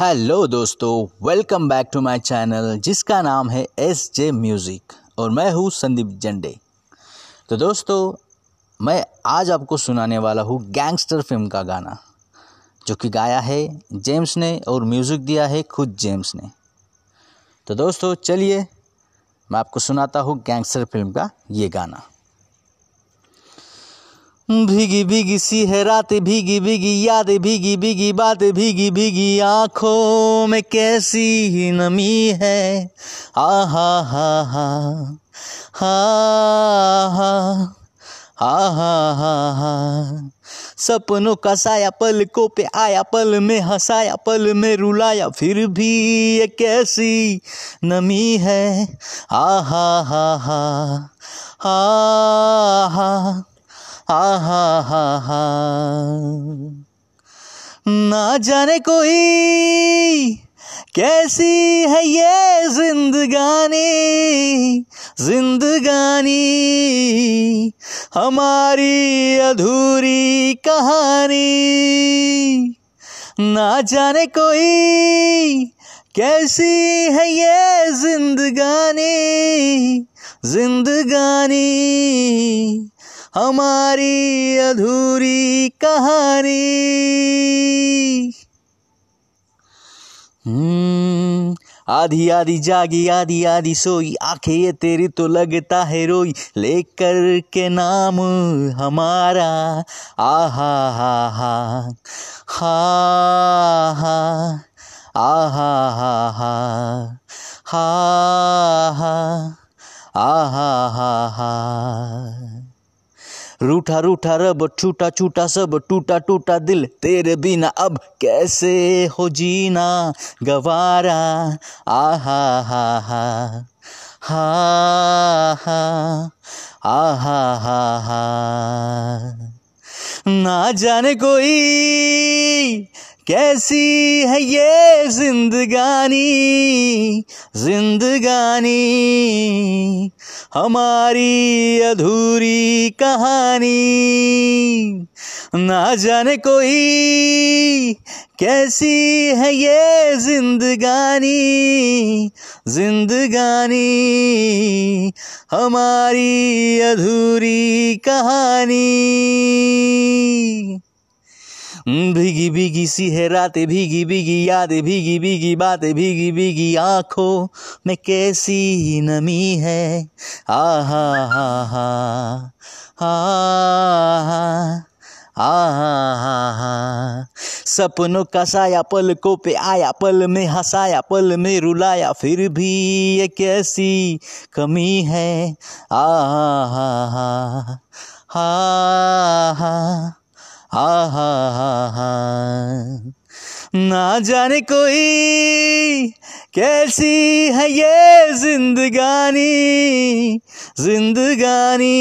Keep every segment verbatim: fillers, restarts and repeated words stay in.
Hello दोस्तों, welcome back to my channel जिसका नाम है एस जे म्यूज़िक और मैं हूँ संदीप जंडे। तो दोस्तों, मैं आज आपको सुनाने वाला हूँ गैंगस्टर फिल्म का गाना जो कि गाया है जेम्स ने और म्यूज़िक दिया है खुद जेम्स ने। तो दोस्तों चलिए मैं आपको सुनाता हूँ गैंगस्टर फिल्म का ये गाना। भीगी भीगी सी है रात, भीगी भीगी याद, भीगी भीगी बात, भीगी भीगी आँखों में कैसी नमी है। आहा हा हा हा हा हा हा हा, सपनों का साया पलकों पे आया, पल में हंसाया पल में रुलाया, फिर भी ये कैसी नमी है। आहा हा हा हा हा आहा हा हा, ना जाने कोई कैसी है ये जिंदगानी जिंदगानी, हमारी अधूरी कहानी। ना जाने कोई कैसी है ये जिंदगानी जिंदगानी, हमारी अधूरी कहानी। hmm. आधी आधी जागी आधी आधी सोई, आंखें ये तेरी तो लगता है रोई, लेकर के नाम हमारा। आहा हा हा हा हा आहा हा हा हा आहा हा हा, रूठा रूठा रब छूटा छूटा सब, टूटा टूटा दिल तेरे बिना अब कैसे हो जीना गवारा। आहा हा हा हा हा आहा हा हा, ना जाने कोई कैसी है ये जिंदगानी जिंदगानी, हमारी अधूरी कहानी। ना जाने कोई कैसी है ये जिंदगानी जिंदगानी, हमारी अधूरी कहानी। भीगी भीगी सी है रातें, भीगी भीगी यादें, भीगी भीगी बातें, भीगी भीगी आँखों में कैसी नमी है। आहा हा हा हा आहा हा हा, सपनों का साया पलकों पे आया, पल में हंसाया पल में रुलाया, फिर भी ये कैसी कमी है। आहा हा हा हा हा आहा हा हा, ना जाने कोई कैसी है ये जिंदगानी जिंदगानी,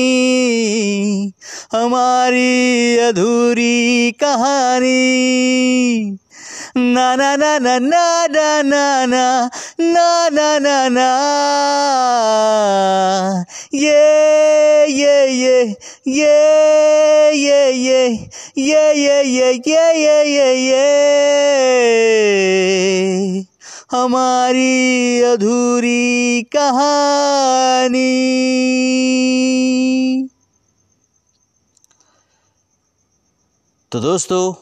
हमारी अधूरी कहानी। ना ना ना ना ना ना ना ना ना ना ना ना, ये ये ये ये ये ये ये ये ये ये ये ये, हमारी अधूरी कहानी। तो दोस्तों,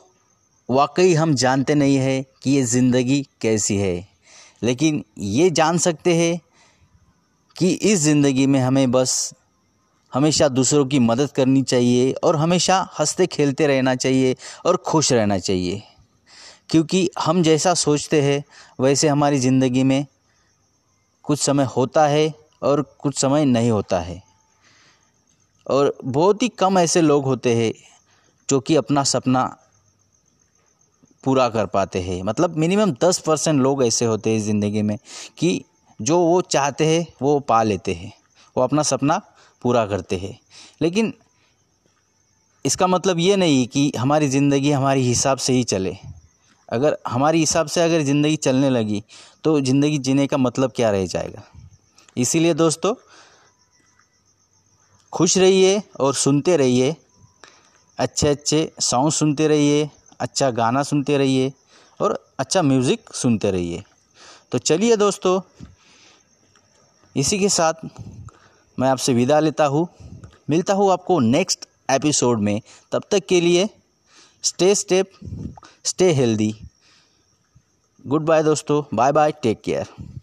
वाकई हम जानते नहीं है कि ये ज़िंदगी कैसी है, लेकिन ये जान सकते हैं कि इस ज़िंदगी में हमें बस हमेशा दूसरों की मदद करनी चाहिए और हमेशा हंसते खेलते रहना चाहिए और खुश रहना चाहिए, क्योंकि हम जैसा सोचते हैं वैसे हमारी ज़िंदगी में कुछ समय होता है और कुछ समय नहीं होता है। और बहुत ही कम ऐसे लोग होते हैं जो कि अपना सपना पूरा कर पाते हैं, मतलब मिनिमम दस परसेंट लोग ऐसे होते हैं ज़िंदगी में कि जो वो चाहते हैं वो पा लेते हैं, वो अपना सपना पूरा करते हैं। लेकिन इसका मतलब ये नहीं कि हमारी ज़िंदगी हमारे हिसाब से ही चले। अगर हमारे हिसाब से अगर ज़िंदगी चलने लगी तो ज़िंदगी जीने का मतलब क्या रह जाएगा। इसीलिए दोस्तों, खुश रहिए और सुनते रहिए, अच्छे अच्छे सॉन्ग सुनते रहिए, अच्छा गाना सुनते रहिए और अच्छा म्यूज़िक सुनते रहिए। तो चलिए दोस्तों, इसी के साथ मैं आपसे विदा लेता हूँ। मिलता हूँ आपको नेक्स्ट एपिसोड में। तब तक के लिए stay step, stay healthy. Good bye दोस्तों, बाय बाय, टेक केयर।